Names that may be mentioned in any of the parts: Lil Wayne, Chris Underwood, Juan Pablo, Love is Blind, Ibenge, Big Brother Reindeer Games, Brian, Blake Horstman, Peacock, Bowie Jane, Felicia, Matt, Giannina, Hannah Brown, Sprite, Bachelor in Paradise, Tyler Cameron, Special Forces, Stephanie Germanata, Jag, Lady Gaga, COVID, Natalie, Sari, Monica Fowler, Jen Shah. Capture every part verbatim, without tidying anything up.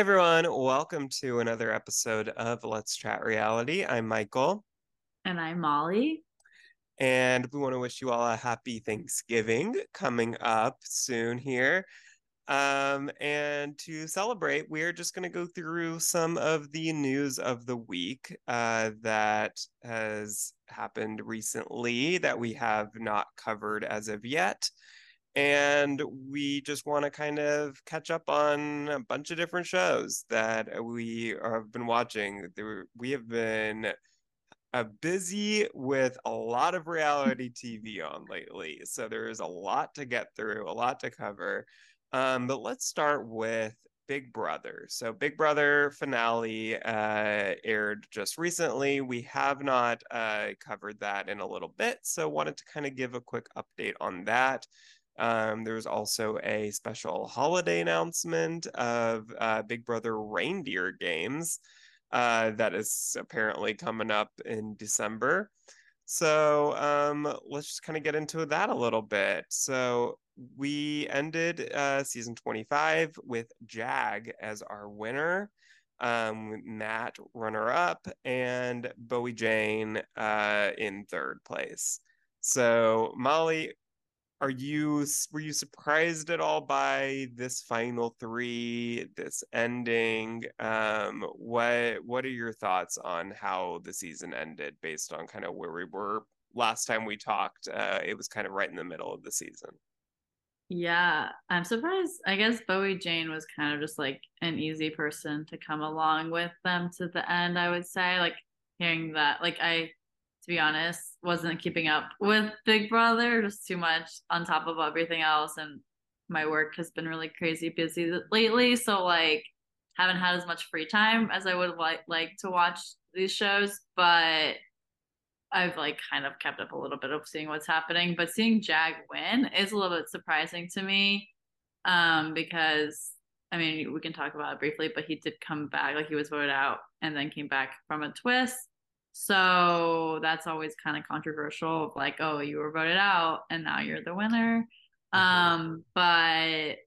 Hey everyone, welcome to another episode of Let's Chat Reality. I'm Michael. And I'm Molly. And we want to wish you all a happy Thanksgiving coming up soon here. Um, and to celebrate, we're just going to go through some of the news of the week uh, that has happened recently that we have not covered as of yet. And we just want to kind of catch up on a bunch of different shows that we have been watching. We have been uh, busy with a lot of reality T V on lately. So there is a lot to get through, a lot to cover. Um, but let's start with Big Brother. So Big Brother finale uh, aired just recently. We have not uh, covered that in a little bit. So wanted to kind of give a quick update on that. Um, there was also a special holiday announcement of uh, Big Brother Reindeer Games uh, that is apparently coming up in December. So um, let's just kind of get into that a little bit. So we ended uh, season twenty-five with Jag as our winner, um, Matt runner-up, and Bowie Jane uh, in third place. So Molly, Are you were you surprised at all by this final three, this ending? Um, what what are your thoughts on how the season ended based on kind of where we were last time we talked? Uh, it was kind of right in the middle of the season. Yeah, I'm surprised. I guess Bowie Jane was kind of just like an easy person to come along with them to the end, I would say. Like hearing that, like I... to be honest, wasn't keeping up with Big Brother, just too much on top of everything else. And my work has been really crazy busy lately. So like haven't had as much free time as I would like like to watch these shows, but I've like kind of kept up a little bit of seeing what's happening. But seeing Jag win is a little bit surprising to me um, because I mean, we can talk about it briefly, but he did come back, like he was voted out and then came back from a twist. So that's always kind of controversial of like, oh, you were voted out and now you're the winner. Mm-hmm. Um, but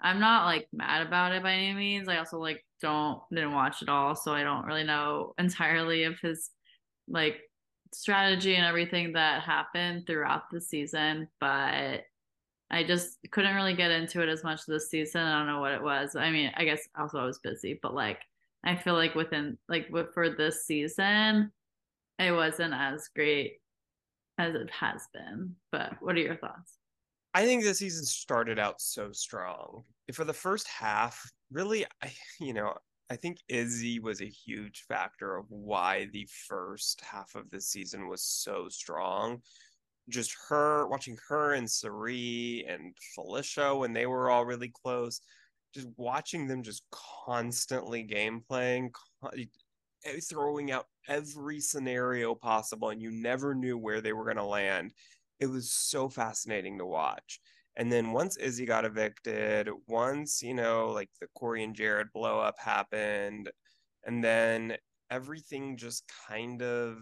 I'm not like mad about it by any means. I also like don't didn't watch it all, so I don't really know entirely of his like strategy and everything that happened throughout the season, but I just couldn't really get into it as much this season. I don't know what it was. I mean, I guess also I was busy, but like I feel like within like for this season it wasn't as great as it has been. But what are your thoughts? I think the season started out so strong. For the first half, really, I, you know, I think Izzy was a huge factor of why the first half of the season was so strong. Just her, watching her and Sari and Felicia when they were all really close, just watching them just constantly game playing, con- throwing out every scenario possible, and you never knew where they were going to land. It was so fascinating to watch. And then once Izzy got evicted, once, you know, like the Corey and Jared blow up happened, and then everything just kind of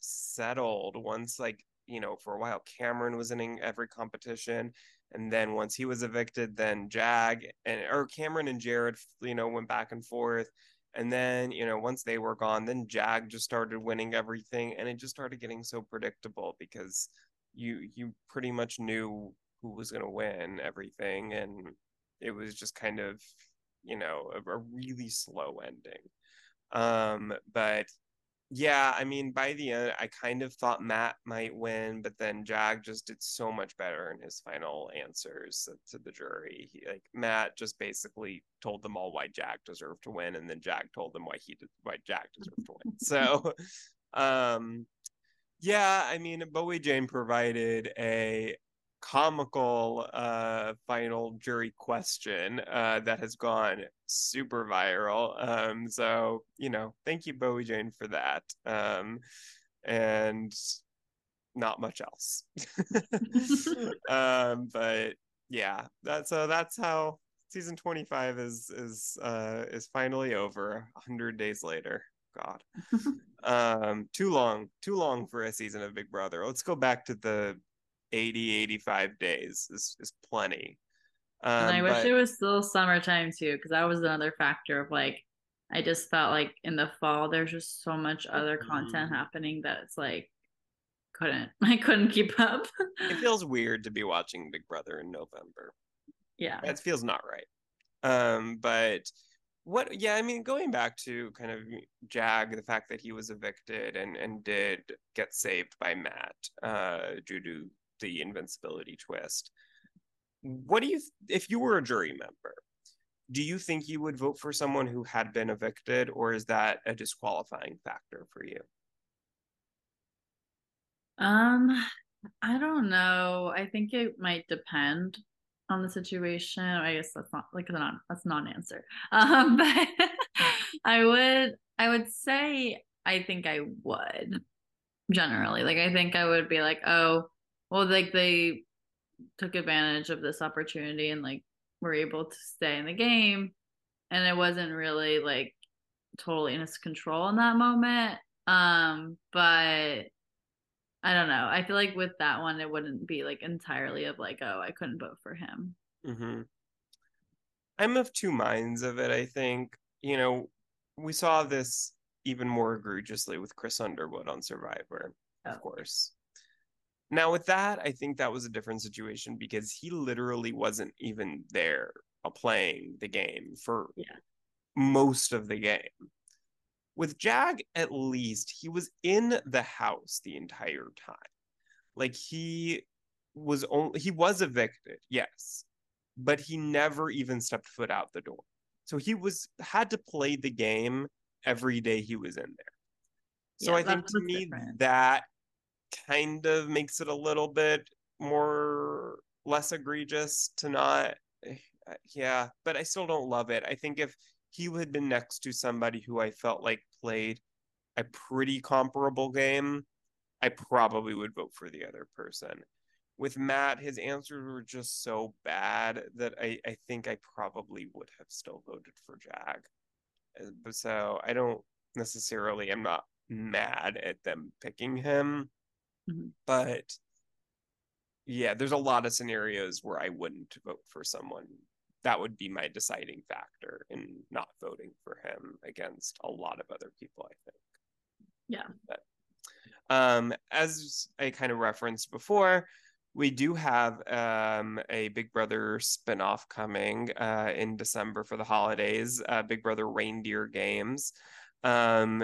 settled once, like, you know, for a while Cameron was in every competition, and then once he was evicted, then Jag and or Cameron and Jared, you know, went back and forth. And then, you know, once they were gone, then Jag just started winning everything. And it just started getting so predictable because you you pretty much knew who was going to win everything. And it was just kind of, you know, a, a really slow ending. Um, but yeah, I mean, by the end, I kind of thought Matt might win, but then Jag just did so much better in his final answers to the jury. He, like Matt just basically told them all why Jag deserved to win, and then Jag told them why he did, why Jag deserved to win. So, um, yeah, I mean, Bowie Jane provided a comical uh final jury question uh that has gone super viral, um so you know, thank you Bowie Jane for that, um and not much else. um but yeah, that's so uh, that's how season twenty-five is is uh is finally over one hundred days later. God. um too long too long for a season of Big Brother. Let's go back to the eighty, eighty-five days is, is plenty. Um, and I wish but... it was still summertime too, because that was another factor of like, I just felt like in the fall there's just so much other content mm-hmm. happening that it's like couldn't I couldn't keep up. It feels weird to be watching Big Brother in November. Yeah, that feels not right. Um, but what? Yeah, I mean, going back to kind of Jag, the fact that he was evicted and and did get saved by Matt uh, due to the invincibility twist. What do you, if you were a jury member, do you think you would vote for someone who had been evicted, or is that a disqualifying factor for you? Um, I don't know. I think it might depend on the situation. I guess that's not like non that's not an answer. Um, but I would I would say I think I would generally. Like I think I would be like, oh, well, like they took advantage of this opportunity and like were able to stay in the game, and it wasn't really like totally in his control in that moment. Um, but I don't know. I feel like with that one, it wouldn't be like entirely of like, oh, I couldn't vote for him. Mm-hmm. I'm of two minds of it. I think, you know, we saw this even more egregiously with Chris Underwood on Survivor, oh. of course. Now with that, I think that was a different situation because he literally wasn't even there playing the game for yeah. most of the game. With Jag, at least, he was in the house the entire time. Like, he was only, he was evicted, yes, but he never even stepped foot out the door. So he was had to play the game every day he was in there. So yeah, I think to me, different. that kind of makes it a little bit more, less egregious to not, yeah, but I still don't love it. I think if he had been next to somebody who I felt like played a pretty comparable game, I probably would vote for the other person. With Matt, his answers were just so bad that I, I think I probably would have still voted for Jag. So I don't necessarily, I'm not mad at them picking him. Mm-hmm. But yeah, there's a lot of scenarios where I wouldn't vote for someone. That would be my deciding factor in not voting for him against a lot of other people, I think. Yeah. But, um, as I kind of referenced before, we do have um, a Big Brother spinoff coming uh, in December for the holidays, uh, Big Brother Reindeer Games. Um,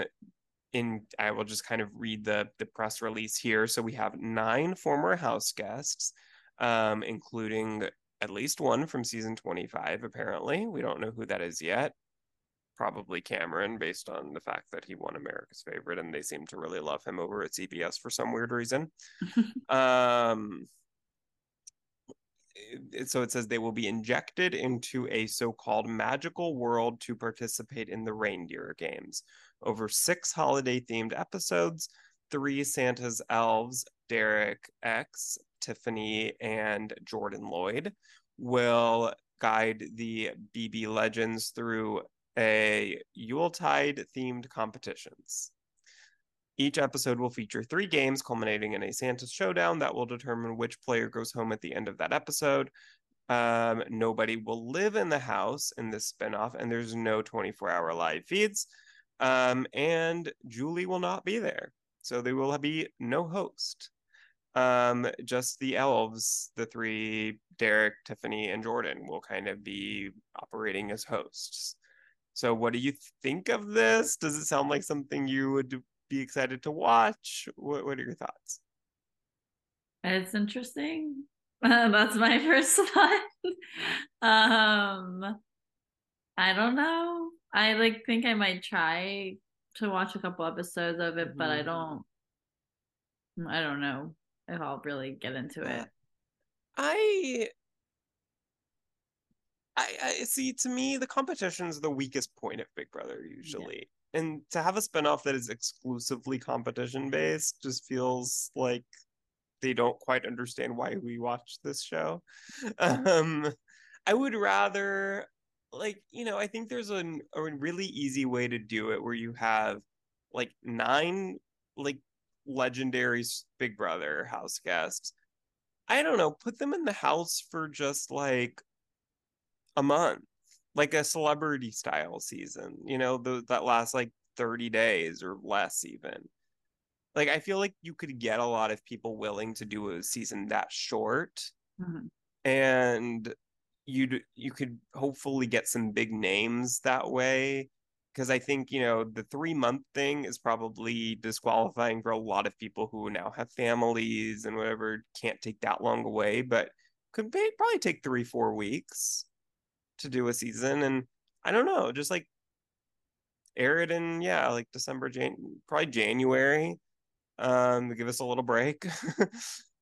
in I will just kind of read the, the press release here. So we have nine former house guests, um, including at least one from season twenty-five, apparently. We don't know who that is yet. Probably Cameron, based on the fact that he won America's Favorite, and they seem to really love him over at C B S for some weird reason. um, so it says they will be injected into a so-called magical world to participate in the reindeer games. Over six holiday-themed episodes, three Santa's elves, Derek X, Tiffany, and Jordan Lloyd will guide the B B legends through a Yuletide themed competitions. Each episode will feature three games culminating in a Santa's showdown that will determine which player goes home at the end of that episode. Um, nobody will live in the house in this spinoff, and there's no twenty-four hour live feeds. Um, and Julie will not be there. So there will be no host. Um, just the elves, the three, Derek, Tiffany, and Jordan, will kind of be operating as hosts. So what do you think of this? Does it sound like something you would be excited to watch? What, what are your thoughts? It's interesting. Uh, that's my first thought. um, I don't know. I like think I might try to watch a couple episodes of it, mm-hmm. but I don't, I don't know if I'll really get into it. I, I, I see. To me, the competition is the weakest point of Big Brother usually, yeah. and to have a spinoff that is exclusively competition based just feels like they don't quite understand why we watch this show. um, I would rather, like you know, I think there's an, a really easy way to do it where you have like nine like. legendary Big Brother house guests. I don't know, put them in the house for just like a month, like a celebrity style season, you know, the, that lasts like thirty days or less even. Like, I feel like you could get a lot of people willing to do a season that short, mm-hmm. and you'd you could hopefully get some big names that way. Because I think, you know, the three month thing is probably disqualifying for a lot of people who now have families and whatever, can't take that long away, but could probably take three, four weeks to do a season. And I don't know, just like air it in, yeah, like December, Jan- probably January. Um, to give us a little break.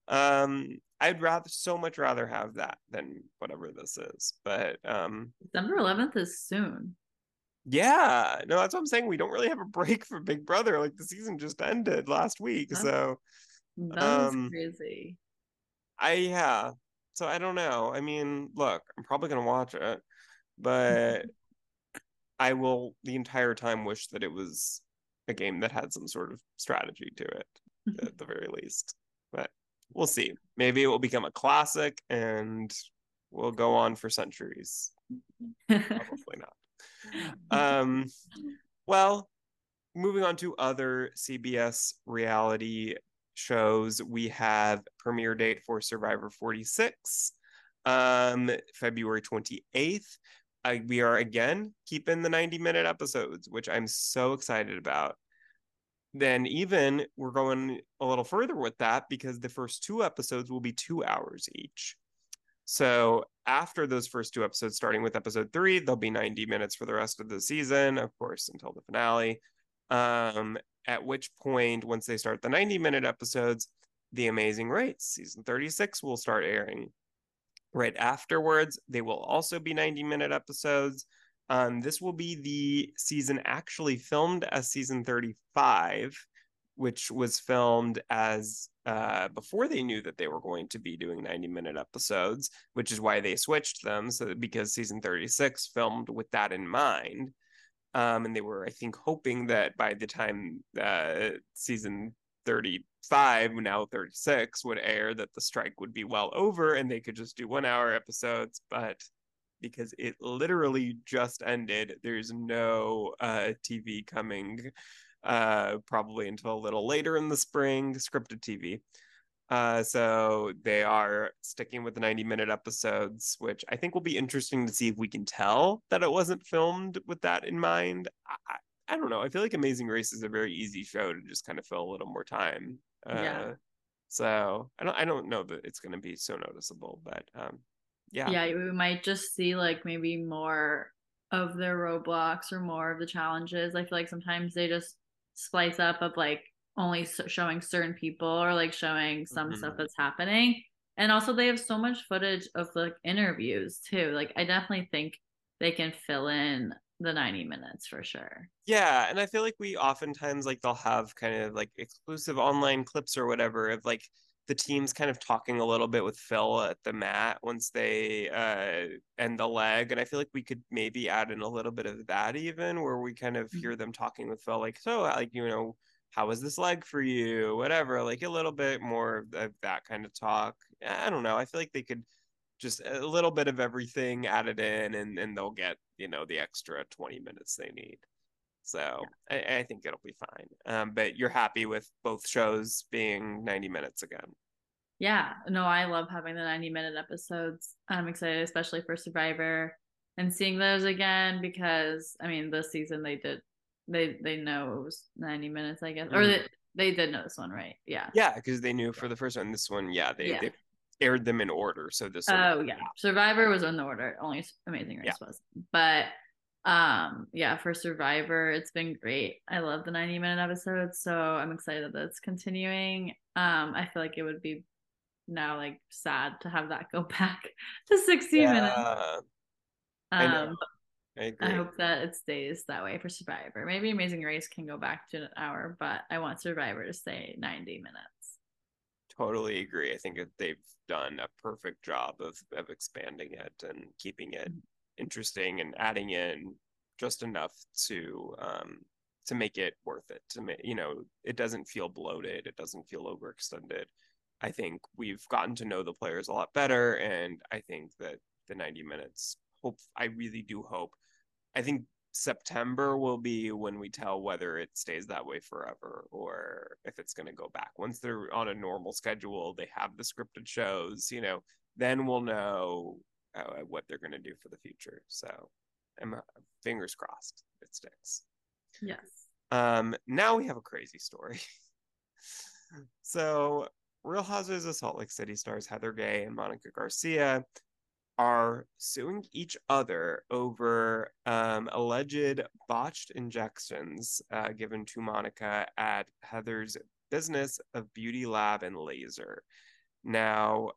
um, I'd rather so much rather have that than whatever this is. But um, December eleventh is soon. Yeah, no, that's what I'm saying. We don't really have a break for Big Brother. Like, the season just ended last week, that's, so that's um, crazy. I yeah. So I don't know. I mean, look, I'm probably gonna watch it, but I will the entire time wish that it was a game that had some sort of strategy to it, at the very least. But we'll see. Maybe it will become a classic, and we'll go on for centuries. Probably not. um well moving on to other C B S reality shows, we have premiere date for Survivor forty-six, um February twenty-eighth. I, we are again keeping the ninety minute episodes, which I'm so excited about. Then even we're going a little further with that, because the first two episodes will be two hours each. So after those first two episodes, starting with episode three, there'll be ninety minutes for the rest of the season, of course, until the finale. Um, at which point, once they start the ninety minute episodes, The Amazing Race season thirty-six will start airing. Right afterwards, they will also be ninety minute episodes. Um, this will be the season actually filmed as season thirty-five, which was filmed as uh, before they knew that they were going to be doing ninety minute episodes, which is why they switched them. So because season thirty-six filmed with that in mind. Um, and they were, I think, hoping that by the time uh, season thirty-five, now thirty-six, would air, that the strike would be well over and they could just do one hour episodes. But because it literally just ended, there's no uh, T V coming uh probably until a little later in the spring, scripted T V, uh so they are sticking with the ninety minute episodes, which I think will be interesting to see if we can tell that it wasn't filmed with that in mind. I, I don't know, I feel like Amazing Race is a very easy show to just kind of fill a little more time, uh, yeah so I don't I don't know that it's going to be so noticeable, but um yeah yeah we might just see like maybe more of their roadblocks or more of the challenges. I feel like sometimes they just splice up of like only showing certain people or like showing some mm-hmm. stuff that's happening. And also they have so much footage of like interviews too. Like, I definitely think they can fill in the ninety minutes for sure. Yeah, and I feel like we oftentimes like they'll have kind of like exclusive online clips or whatever of like the team's kind of talking a little bit with Phil at the mat once they uh, end the leg. And I feel like we could maybe add in a little bit of that even, where we kind of hear them talking with Phil, like, so, like, you know, how was this leg for you? Whatever, like a little bit more of that kind of talk. I don't know. I feel like they could just a little bit of everything added in, and, and they'll get, you know, the extra twenty minutes they need. So yeah. I, I think it'll be fine. Um, but you're happy with both shows being ninety minutes again? Yeah. No, I love having the ninety minute episodes. I'm excited, especially for Survivor and seeing those again, because I mean, this season they did, they, they know it was ninety minutes, I guess, or they, they did know this one, right? Yeah. Yeah. Because they knew for the first one, this one, yeah, they, yeah. they aired them in order. So this one. Oh yeah. Survivor was in the order. Only Amazing Race yeah. was, but um yeah for Survivor it's been great. I love the ninety minute episodes, so I'm excited that it's continuing. um I feel like it would be now like sad to have that go back to sixty yeah. minutes. um I know. I agree. I hope that it stays that way for Survivor. Maybe Amazing Race can go back to an hour, but I want Survivor to stay ninety minutes. Totally agree. I think they've done a perfect job of of expanding it and keeping it mm-hmm. interesting and adding in just enough to um to make it worth it, to make, you know, it doesn't feel bloated, it doesn't feel overextended. I think we've gotten to know the players a lot better, and I think that the ninety minutes hope, I really do hope. I think September will be when we tell whether it stays that way forever or if it's going to go back. Once they're on a normal schedule, they have the scripted shows, you know, then we'll know uh, what they're going to do for the future. So I'm uh, fingers crossed it sticks. Yes. Um, now we have a crazy story. So Real Housewives of Salt Lake City stars Heather Gay and Monica Garcia are suing each other over um, alleged botched injections uh, given to Monica at Heather's business of Beauty Lab and Laser. Now,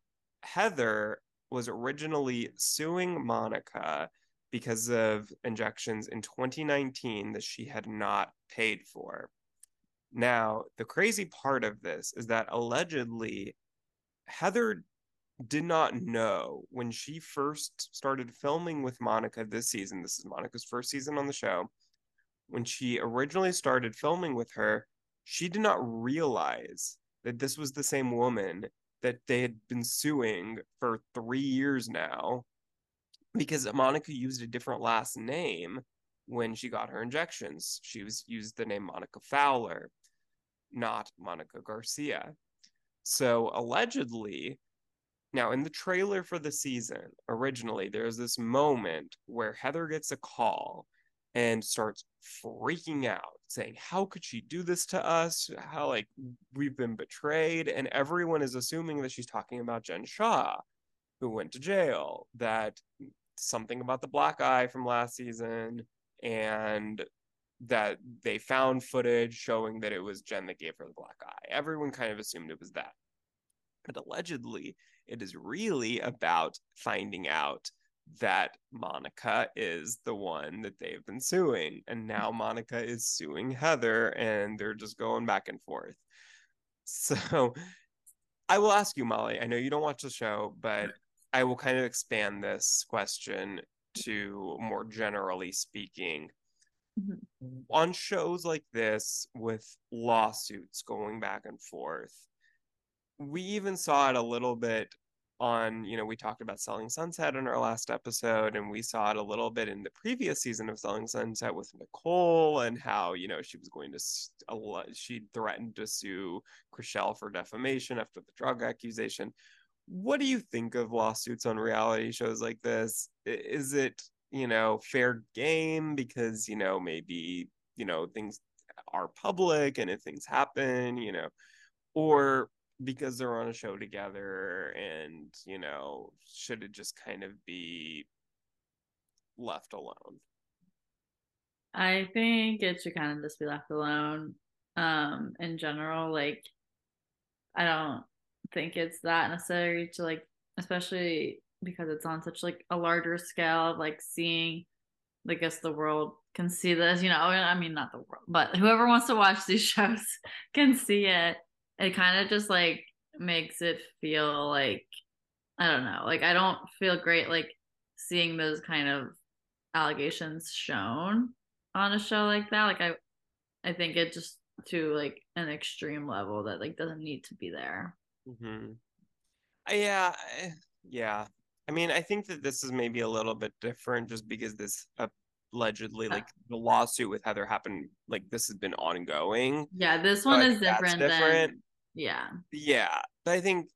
Heather was originally suing Monica because of injections in twenty nineteen that she had not paid for. Now, the crazy part of this is that allegedly Heather did not know when she first started filming with Monica this season. This is Monica's first season on the show. When she originally started filming with her, she did not realize that this was the same woman that they had been suing for three years now, because Monica used a different last name when she got her injections. She was used the name Monica Fowler, not Monica Garcia. So allegedly, now in the trailer for the season, originally, there's this moment where Heather gets a call and starts freaking out, saying, how could she do this to us? How, like, we've been betrayed. And everyone is assuming that she's talking about Jen Shah, who went to jail, that something about the black eye from last season, and that they found footage showing that it was Jen that gave her the black eye. Everyone kind of assumed it was that. But allegedly, it is really about finding out that Monica is the one that they've been suing. And now Monica is suing Heather, and they're just going back and forth. So I will ask you, Molly, I know you don't watch the show, but I will kind of expand this question to more generally speaking. Mm-hmm. On shows like this, with lawsuits going back and forth, we even saw it a little bit on, you know, we talked about Selling Sunset in our last episode, and we saw it a little bit in the previous season of Selling Sunset with Nicole, and how, you know, she was going to, she threatened to sue Chrishell for defamation after the drug accusation. What do you think of lawsuits on reality shows like this? Is it, you know, fair game because, you know, maybe, you know, things are public and if things happen, you know, or because they're on a show together and, you know, should it just kind of be left alone? I think it should kind of just be left alone. Um, in general, like, I don't think it's that necessary to, like, especially because it's on such, like, a larger scale of, like, seeing, I guess the world can see this, you know, I mean, not the world, but whoever wants to watch these shows can see it. It kind of just, like, makes it feel like, I don't know, like, I don't feel great, like, seeing those kind of allegations shown on a show like that. Like, I I think it just to, like, an extreme level that, like, doesn't need to be there. Mm-hmm. Yeah. Yeah. I mean, I think that this is maybe a little bit different just because this allegedly, like, the lawsuit with Heather happened, like, this has been ongoing. Yeah, this one is different. different. Than, yeah. Yeah. But I think,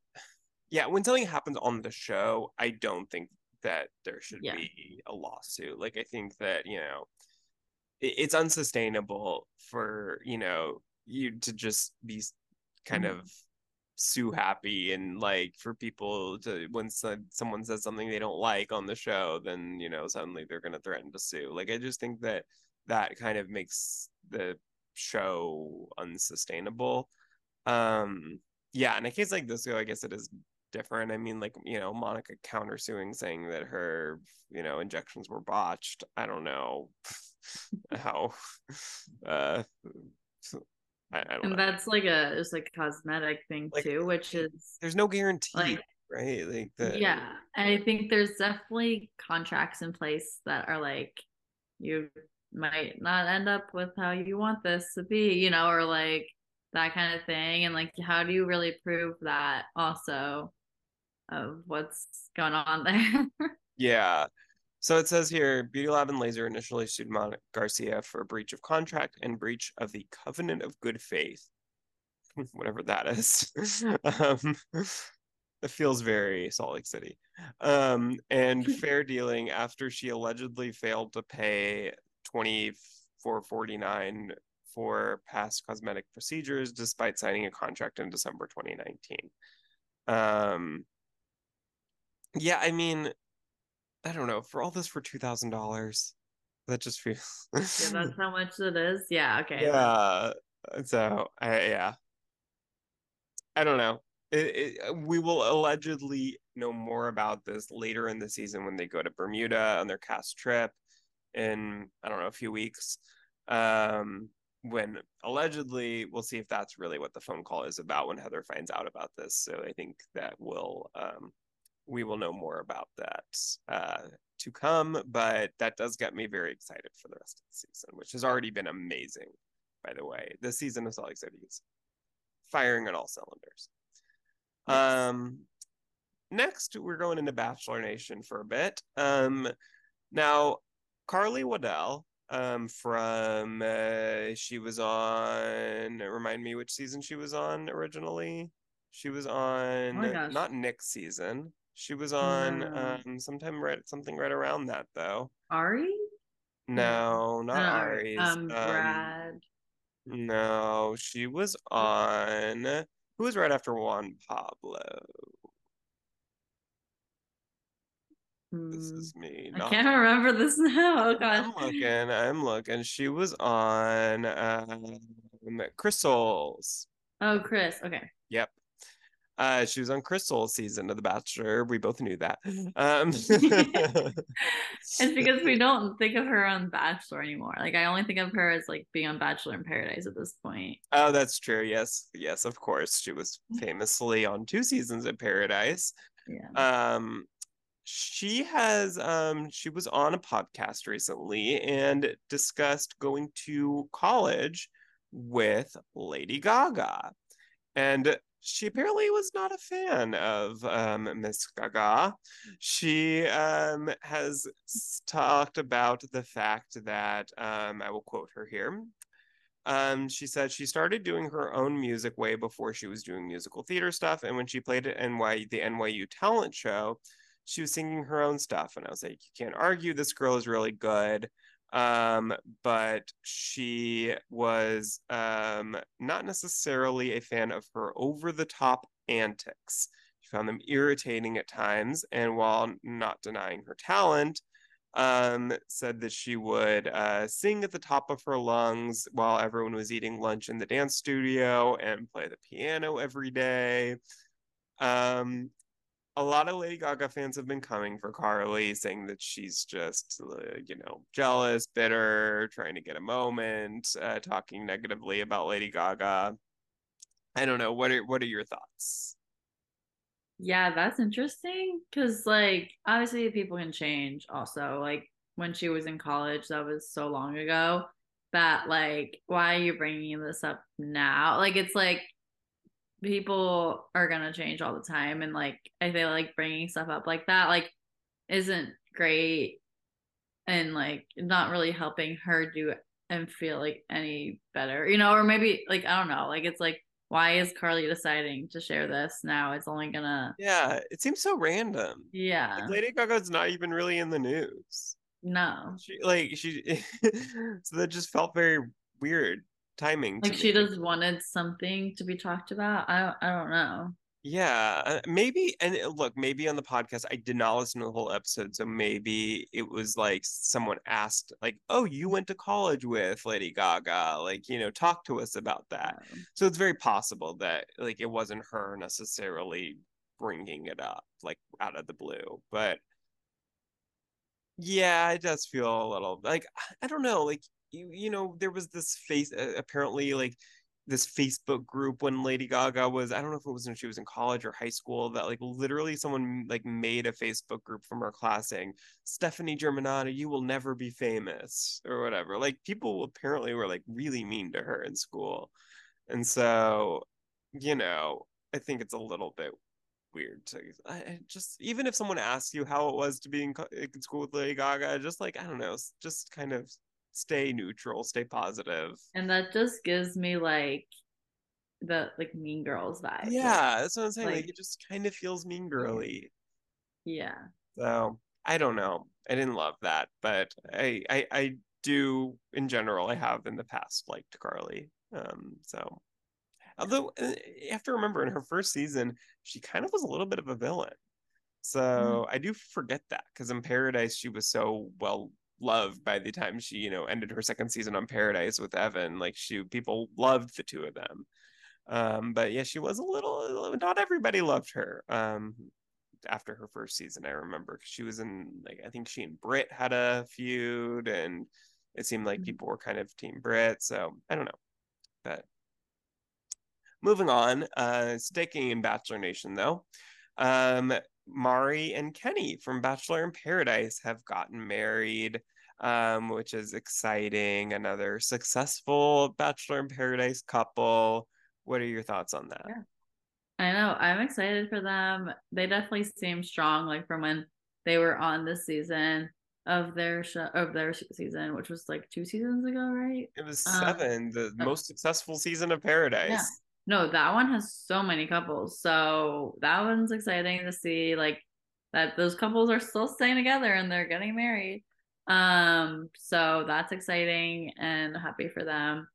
yeah, when something happens on the show, I don't think that there should yeah. be a lawsuit. Like, I think that, you know, it, it's unsustainable for, you know, you to just be kind mm-hmm. of sue happy, and, like, for people to, when so- someone says something they don't like on the show, then, you know, suddenly they're gonna threaten to sue. Like, I just think that that kind of makes the show unsustainable. Um yeah in a case like this, though, I guess it is different. I mean, like, you know, Monica countersuing, saying that her, you know, injections were botched. I don't know how uh I, I don't and know. That's like a it's like a cosmetic thing, like, too, which is, there's no guarantee, like, right? Like the, yeah, and I think there's definitely contracts in place that are like, you might not end up with how you want this to be, you know, or like that kind of thing. And like, how do you really prove that also of what's going on there? Yeah. So it says here, Beauty Lab and Laser initially sued Monica Garcia for breach of contract and breach of the covenant of good faith. Whatever that is. um, it feels very Salt Lake City. Um, and fair dealing after she allegedly failed to pay twenty-four forty-nine for past cosmetic procedures despite signing a contract in December twenty nineteen. Um, yeah, I mean, I don't know. For all this for two thousand dollars, that just feels... yeah, that's how much it is? Yeah, okay. Yeah, so, I, yeah. I don't know. It, it, we will allegedly know more about this later in the season when they go to Bermuda on their cast trip in, I don't know, a few weeks. Um, when allegedly, we'll see if that's really what the phone call is about when Heather finds out about this. So I think that will... Um, we will know more about that uh, to come, but that does get me very excited for the rest of the season, which has already been amazing, by the way. The season of Salt Lake City is firing on all cylinders. Yes. Um, next, we're going into Bachelor Nation for a bit. Um, now, Carly Waddell um, from, uh, she was on, remind me which season she was on originally. She was on, oh not Nick's season. She was on uh, um, sometime right something right around that though. Ari? No, not uh, Ari's. Um, um, Brad. No, she was on. Who was right after Juan Pablo? Mm. This is me. Not I can't Pablo. Remember this now. Oh god. I'm looking. I'm looking. She was on um, Chris Soules. Oh, Chris. Okay. Yep. Uh, she was on Chris Soules' season of The Bachelor. We both knew that. Um, it's because we don't think of her on Bachelor anymore. Like, I only think of her as, like, being on Bachelor in Paradise at this point. Oh, that's true. Yes. Yes, of course. She was famously on two seasons of Paradise. Yeah. Um, she has, um, she was on a podcast recently and discussed going to college with Lady Gaga. And she apparently was not a fan of um, Miss Gaga. She um, has talked about the fact that, um, I will quote her here, um, she said she started doing her own music way before she was doing musical theater stuff. And when she played at N Y U, the N Y U talent show, she was singing her own stuff. And I was like, you can't argue, this girl is really good. Um, but she was um, not necessarily a fan of her over-the-top antics. She found them irritating at times, and while not denying her talent, um, said that she would uh, sing at the top of her lungs while everyone was eating lunch in the dance studio and play the piano every day. Um, A lot of Lady Gaga fans have been coming for Carly, saying that she's just, uh, you know, jealous, bitter, trying to get a moment, uh, talking negatively about Lady Gaga. I don't know. What are, what are your thoughts? Yeah, that's interesting. Because, like, obviously people can change also. Like, when she was in college, that was so long ago that, like, why are you bringing this up now? Like, it's like, people are gonna change all the time, and like I feel like bringing stuff up like that like isn't great, and like not really helping her do and feel like any better, you know? Or maybe like I don't know, like it's like why is Carly deciding to share this now? It's only gonna yeah, it seems so random. Yeah, like, Lady Gaga's not even really in the news. No, she like she so that just felt very weird timing. Like she just wanted something to be talked about. I don't, I don't know. Yeah, maybe. And look, maybe on the podcast, I did not listen to the whole episode, so maybe it was like someone asked, like, "Oh, you went to college with Lady Gaga? Like, you know, talk to us about that." Yeah. So it's very possible that like it wasn't her necessarily bringing it up, like out of the blue, but yeah, it does feel a little like I don't know, like. You, you know, there was this face uh, apparently like this Facebook group when Lady Gaga was, I don't know if it was when she was in college or high school, that like literally someone like made a Facebook group from her class saying, "Stephanie Germanata, you will never be famous," or whatever. Like people apparently were like really mean to her in school. And so, you know, I think it's a little bit weird. I, I just, even if someone asks you how it was to be in, in school with Lady Gaga, just like, I don't know, just kind of stay neutral, stay positive. And that just gives me like the like Mean Girls vibe. Yeah, that's what I'm saying. Like, like it just kind of feels Mean Girly. Yeah. So I don't know. I didn't love that, but I I, I do in general. I have in the past liked Carly. Um. So. Although you have to remember, in her first season, she kind of was a little bit of a villain. So mm-hmm. I do forget that, because in Paradise, she was so well loved by the time she, you know, ended her second season on Paradise with Evan. Like, she, people loved the two of them. Um, but yeah, she was a little, not everybody loved her um, after her first season, I remember. She was in, like, I think she and Britt had a feud, and it seemed like mm-hmm. people were kind of Team Britt. So I don't know. But moving on, uh, sticking in Bachelor Nation, though, um, Mari and Kenny from Bachelor in Paradise have gotten married, um, which is exciting. Another successful Bachelor in Paradise couple. What are your thoughts on that? Yeah. I know. I'm excited for them. They definitely seem strong, like from when they were on this season of their show, of their season, which was like two seasons ago, right? It was seven, um, the oh. most successful season of Paradise. Yeah. No, that one has so many couples. So that one's exciting to see, like, that those couples are still staying together and they're getting married. Um, so that's exciting and happy for them.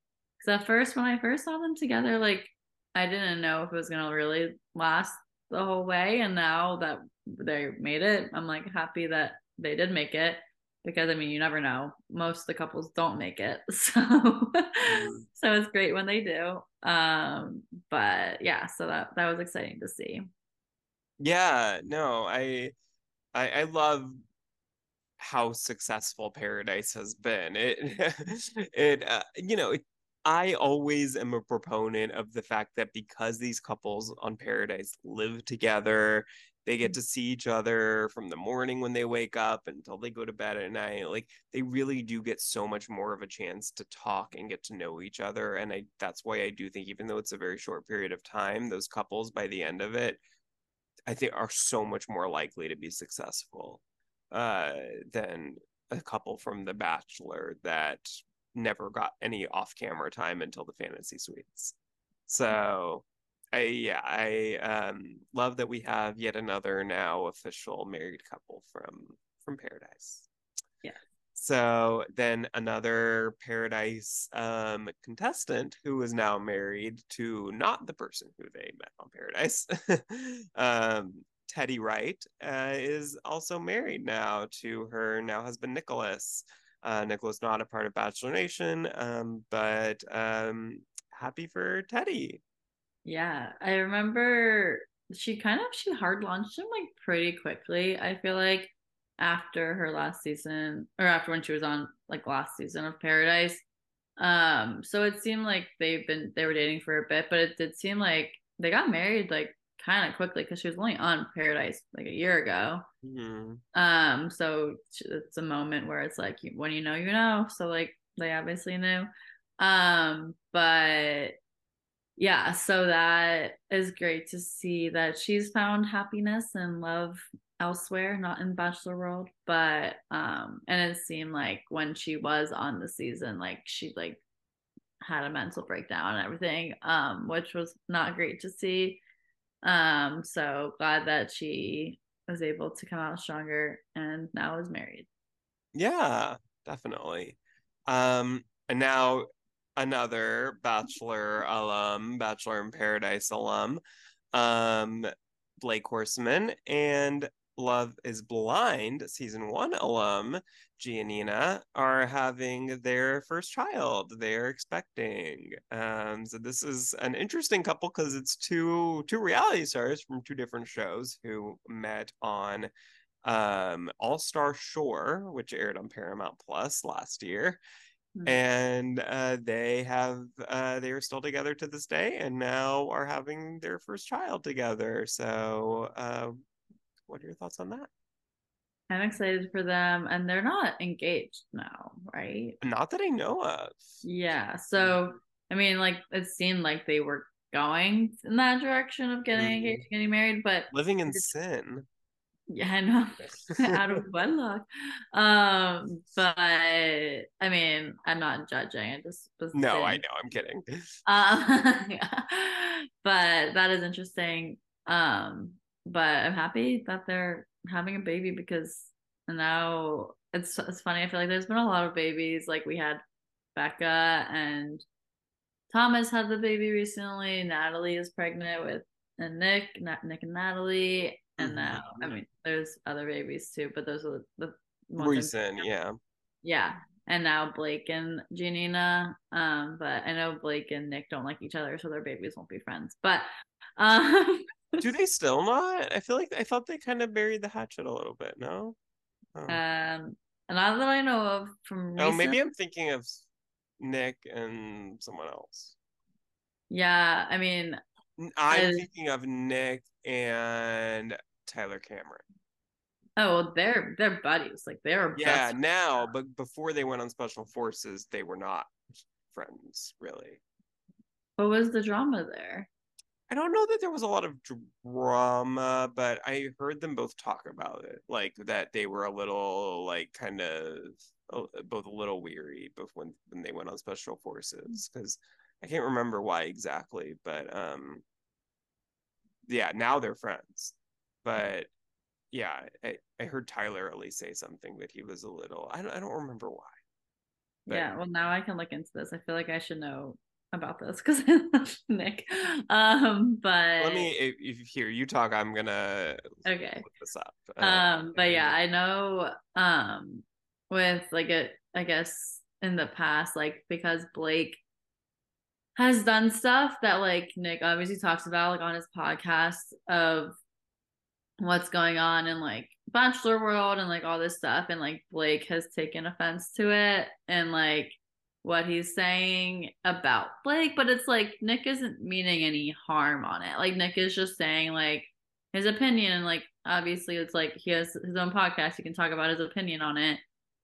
Because at first, when I first saw them together, like, I didn't know if it was going to really last the whole way. And now that they made it, I'm, like, happy that they did make it. Because, I mean, you never know. Most of the couples don't make it. So so it's great when they do. Um, but, yeah, so that, that was exciting to see. Yeah, no, I, I I love how successful Paradise has been. It, it uh, you know, it, I always am a proponent of the fact that because these couples on Paradise live together, they get to see each other from the morning when they wake up until they go to bed at night. Like, they really do get so much more of a chance to talk and get to know each other. And I, that's why I do think, even though it's a very short period of time, those couples by the end of it, I think, are so much more likely to be successful uh, than a couple from The Bachelor that never got any off-camera time until the fantasy suites. So... I, yeah, I um, love that we have yet another now official married couple from from Paradise. Yeah. So then another Paradise um, contestant who is now married to not the person who they met on Paradise, um, Teddy Wright, uh, is also married now to her now husband Nicholas. Uh, Nicholas not a part of Bachelor Nation, um, but um, happy for Teddy. Yeah, I remember she kind of she hard launched him like pretty quickly. I feel like after her last season, or after when she was on like last season of Paradise, um so it seemed like they've been they were dating for a bit, but it did seem like they got married like kind of quickly because she was only on Paradise like a year ago. Mm-hmm. um so it's a moment where it's like when you know you know, so like they obviously knew. Um but yeah, so that is great to see that she's found happiness and love elsewhere, not in Bachelor World. But um, and it seemed like when she was on the season, like she like had a mental breakdown and everything, um, which was not great to see. Um, so glad that she was able to come out stronger and now is married. Yeah, definitely. Um, and now. Another Bachelor alum, Bachelor in Paradise alum, um, Blake Horstman, and Love is Blind season one alum Giannina are having their first child. They're expecting. Um, so this is an interesting couple because it's two two reality stars from two different shows who met on um, All Star Shore, which aired on Paramount Plus last year. And uh, they have uh, they are still together to this day, and now are having their first child together. So, uh, what are your thoughts on that? I'm excited for them, and they're not engaged now, right? Not that I know of. Yeah. So, I mean, like it seemed like they were going in that direction of getting mm-hmm. engaged, getting married, but living in sin. Yeah, I know. Out of wedlock. Um, but I mean, I'm not judging. I just was no, saying. I know. I'm kidding. Um, yeah. But that is interesting. Um, but I'm happy that they're having a baby, because now it's it's funny. I feel like there's been a lot of babies. Like we had Becca and Thomas had the baby recently. Natalie is pregnant with and Nick, not Nick and Natalie. And now, I mean, there's other babies too, but those are the, the ones recent, yeah, yeah. And now Blake and Giannina, um, but I know Blake and Nick don't like each other, so their babies won't be friends. But um, do they still not? I feel like I thought they kind of buried the hatchet a little bit. No, oh. um, not that I know of. From oh, recent... maybe I'm thinking of Nick and someone else. Yeah, I mean, I'm uh, thinking of Nick and Tyler Cameron. Oh, well, they're they're buddies. Like they are. Yeah, best now, friends. But before they went on Special Forces, they were not friends really. What was the drama there? I don't know that there was a lot of drama, but I heard them both talk about it, like that they were a little, like, kind of uh, both a little weary, both when when they went on Special Forces, because I can't remember why exactly, but um. yeah, now they're friends. But yeah, I, I heard Tyler at least say something that he was a little, I don't, I don't remember why. But yeah, well, now I can look into this. I feel like I should know about this because I love Nick. Um, but let me, if, if you hear you talk, I'm gonna okay. look this up. Uh, um, but yeah, I know um, with like a, I guess in the past, like because Blake has done stuff that, like, Nick obviously talks about, like, on his podcast of what's going on in, like, Bachelor World and, like, all this stuff. And, like, Blake has taken offense to it and, like, what he's saying about Blake. But it's, like, Nick isn't meaning any harm on it. Like, Nick is just saying, like, his opinion. And, like, obviously it's, like, he has his own podcast. He can talk about his opinion on it.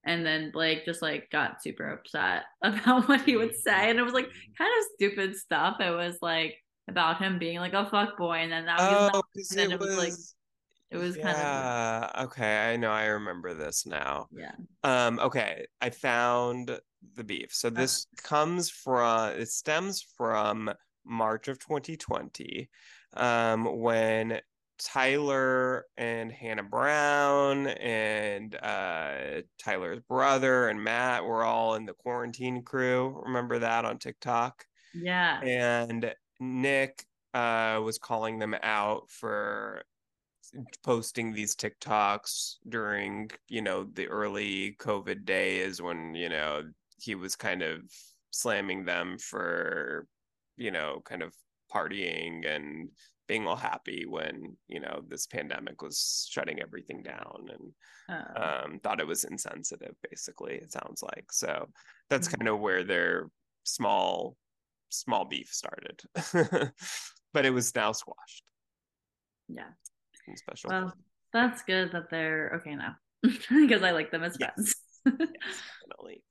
And then Blake just, like, got super upset about what he would say. And it was, like, kind of stupid stuff. It was, like, about him being, like, a fuck boy. And then that was, oh, and then it, it was, was, like, it was yeah, kind of. Yeah. Okay. I know. I remember this now. Yeah. Um. Okay. I found the beef. So this okay. comes from, it stems from March of twenty twenty, um, when Tyler and Hannah Brown and uh Tyler's brother and Matt were all in the quarantine crew. Remember that on TikTok? Yeah. And Nick uh was calling them out for posting these TikToks during, you know, the early COVID days when, you know, he was kind of slamming them for, you know, kind of partying and being all happy when, you know, this pandemic was shutting everything down, and oh. um, thought it was insensitive, basically, it sounds like. So that's mm-hmm. kind of where their small, small beef started. But it was now squashed. Yeah. Special. Well, that's good that they're okay now, because I like them as yes. friends. Yes, definitely.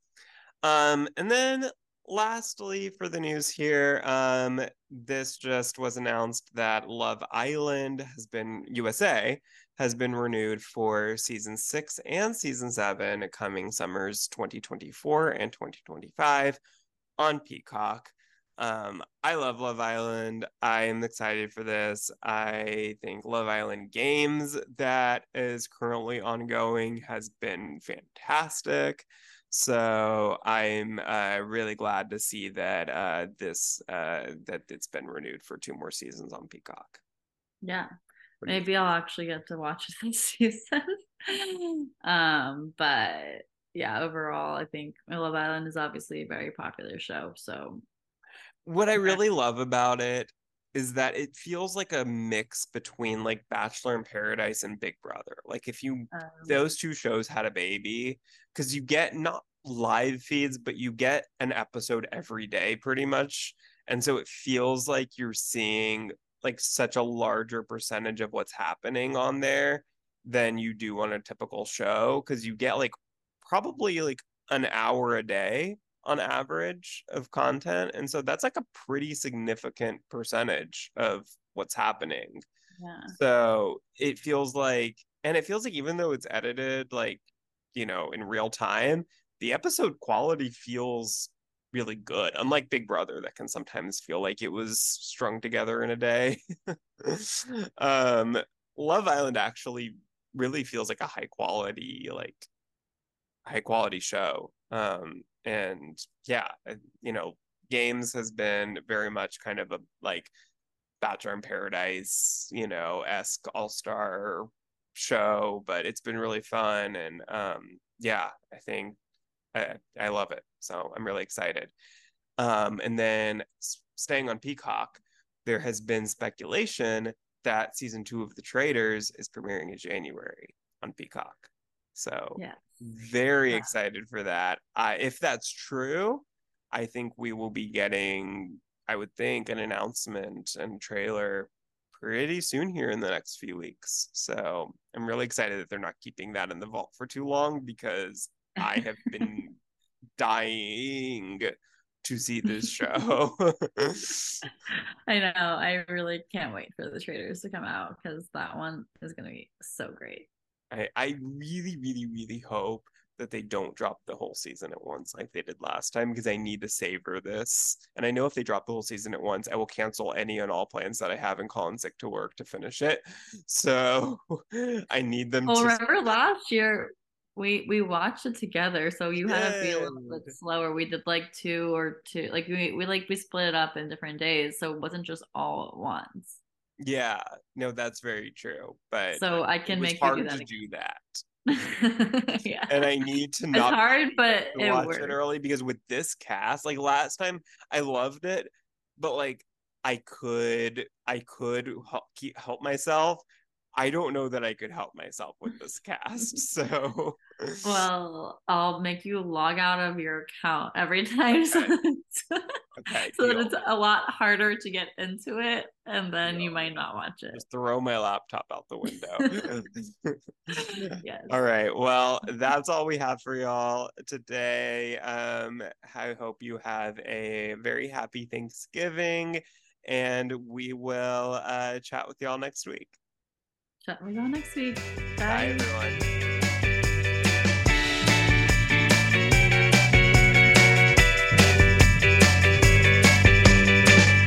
Um, and then lastly, for the news here, um, this just was announced that Love Island has been, U S A, has been renewed for season six and season seven coming summers twenty twenty-four and twenty twenty-five on Peacock. Um, I love Love Island. I am excited for this. I think Love Island Games that is currently ongoing has been fantastic. So I'm uh, really glad to see that uh, this uh, that it's been renewed for two more seasons on Peacock. Yeah, maybe I'll actually get to watch it this season. um, but yeah, overall, I think Love Island is obviously a very popular show. So what I really love about it is that it feels like a mix between, like, Bachelor in Paradise and Big Brother. Like, if you, um, those two shows had a baby, because you get not live feeds, but you get an episode every day pretty much. And so it feels like you're seeing, like, such a larger percentage of what's happening on there than you do on a typical show, because you get, like, probably, like, an hour a day on average of content. And so that's like a pretty significant percentage of what's happening. Yeah. So it feels like, and it feels like even though it's edited, like, you know, in real time, the episode quality feels really good. Unlike Big Brother, that can sometimes feel like it was strung together in a day. um, Love Island actually really feels like a high quality, like high quality show. Um, and yeah, you know, Games has been very much kind of a like Bachelor in Paradise, you know, esque all-star show, but it's been really fun. And um, yeah, I think I, I love it. So I'm really excited. Um, and then staying on Peacock, there has been speculation that season two of The Traitors is premiering in January on Peacock. So yeah. very yeah. excited for that. Uh, if that's true, I think we will be getting, I would think, an announcement and trailer pretty soon here in the next few weeks. So I'm really excited that they're not keeping that in the vault for too long, because I have been dying to see this show. I know. I really can't wait for The Traitors to come out, because that one is going to be so great. I, I really, really, really hope that they don't drop the whole season at once like they did last time, because I need to savor this. And I know if they drop the whole season at once, I will cancel any and all plans that I have and call in sick to work to finish it. So I need them well, to... Remember last year... We we watched it together, so you had to be a little bit slower. We did like two or two, like we we like we split it up in different days, so it wasn't just all at once. Yeah, no, that's very true. But so I can it was make hard you do that to again. do that. Yeah, and I need to not it's hard, but it watch worked. it early, because with this cast, like last time, I loved it, but like I could I could help, keep, help myself. I don't know that I could help myself with this cast, so... Well, I'll make you log out of your account every time, okay. so, that, okay, so that it's a lot harder to get into it, and then deal. you might not watch it. Just throw my laptop out the window. Yes. All right, well, that's all we have for y'all today. Um, I hope you have a very happy Thanksgiving, and we will uh, chat with y'all next week. Chat with y'all next week. Bye, Bye everyone.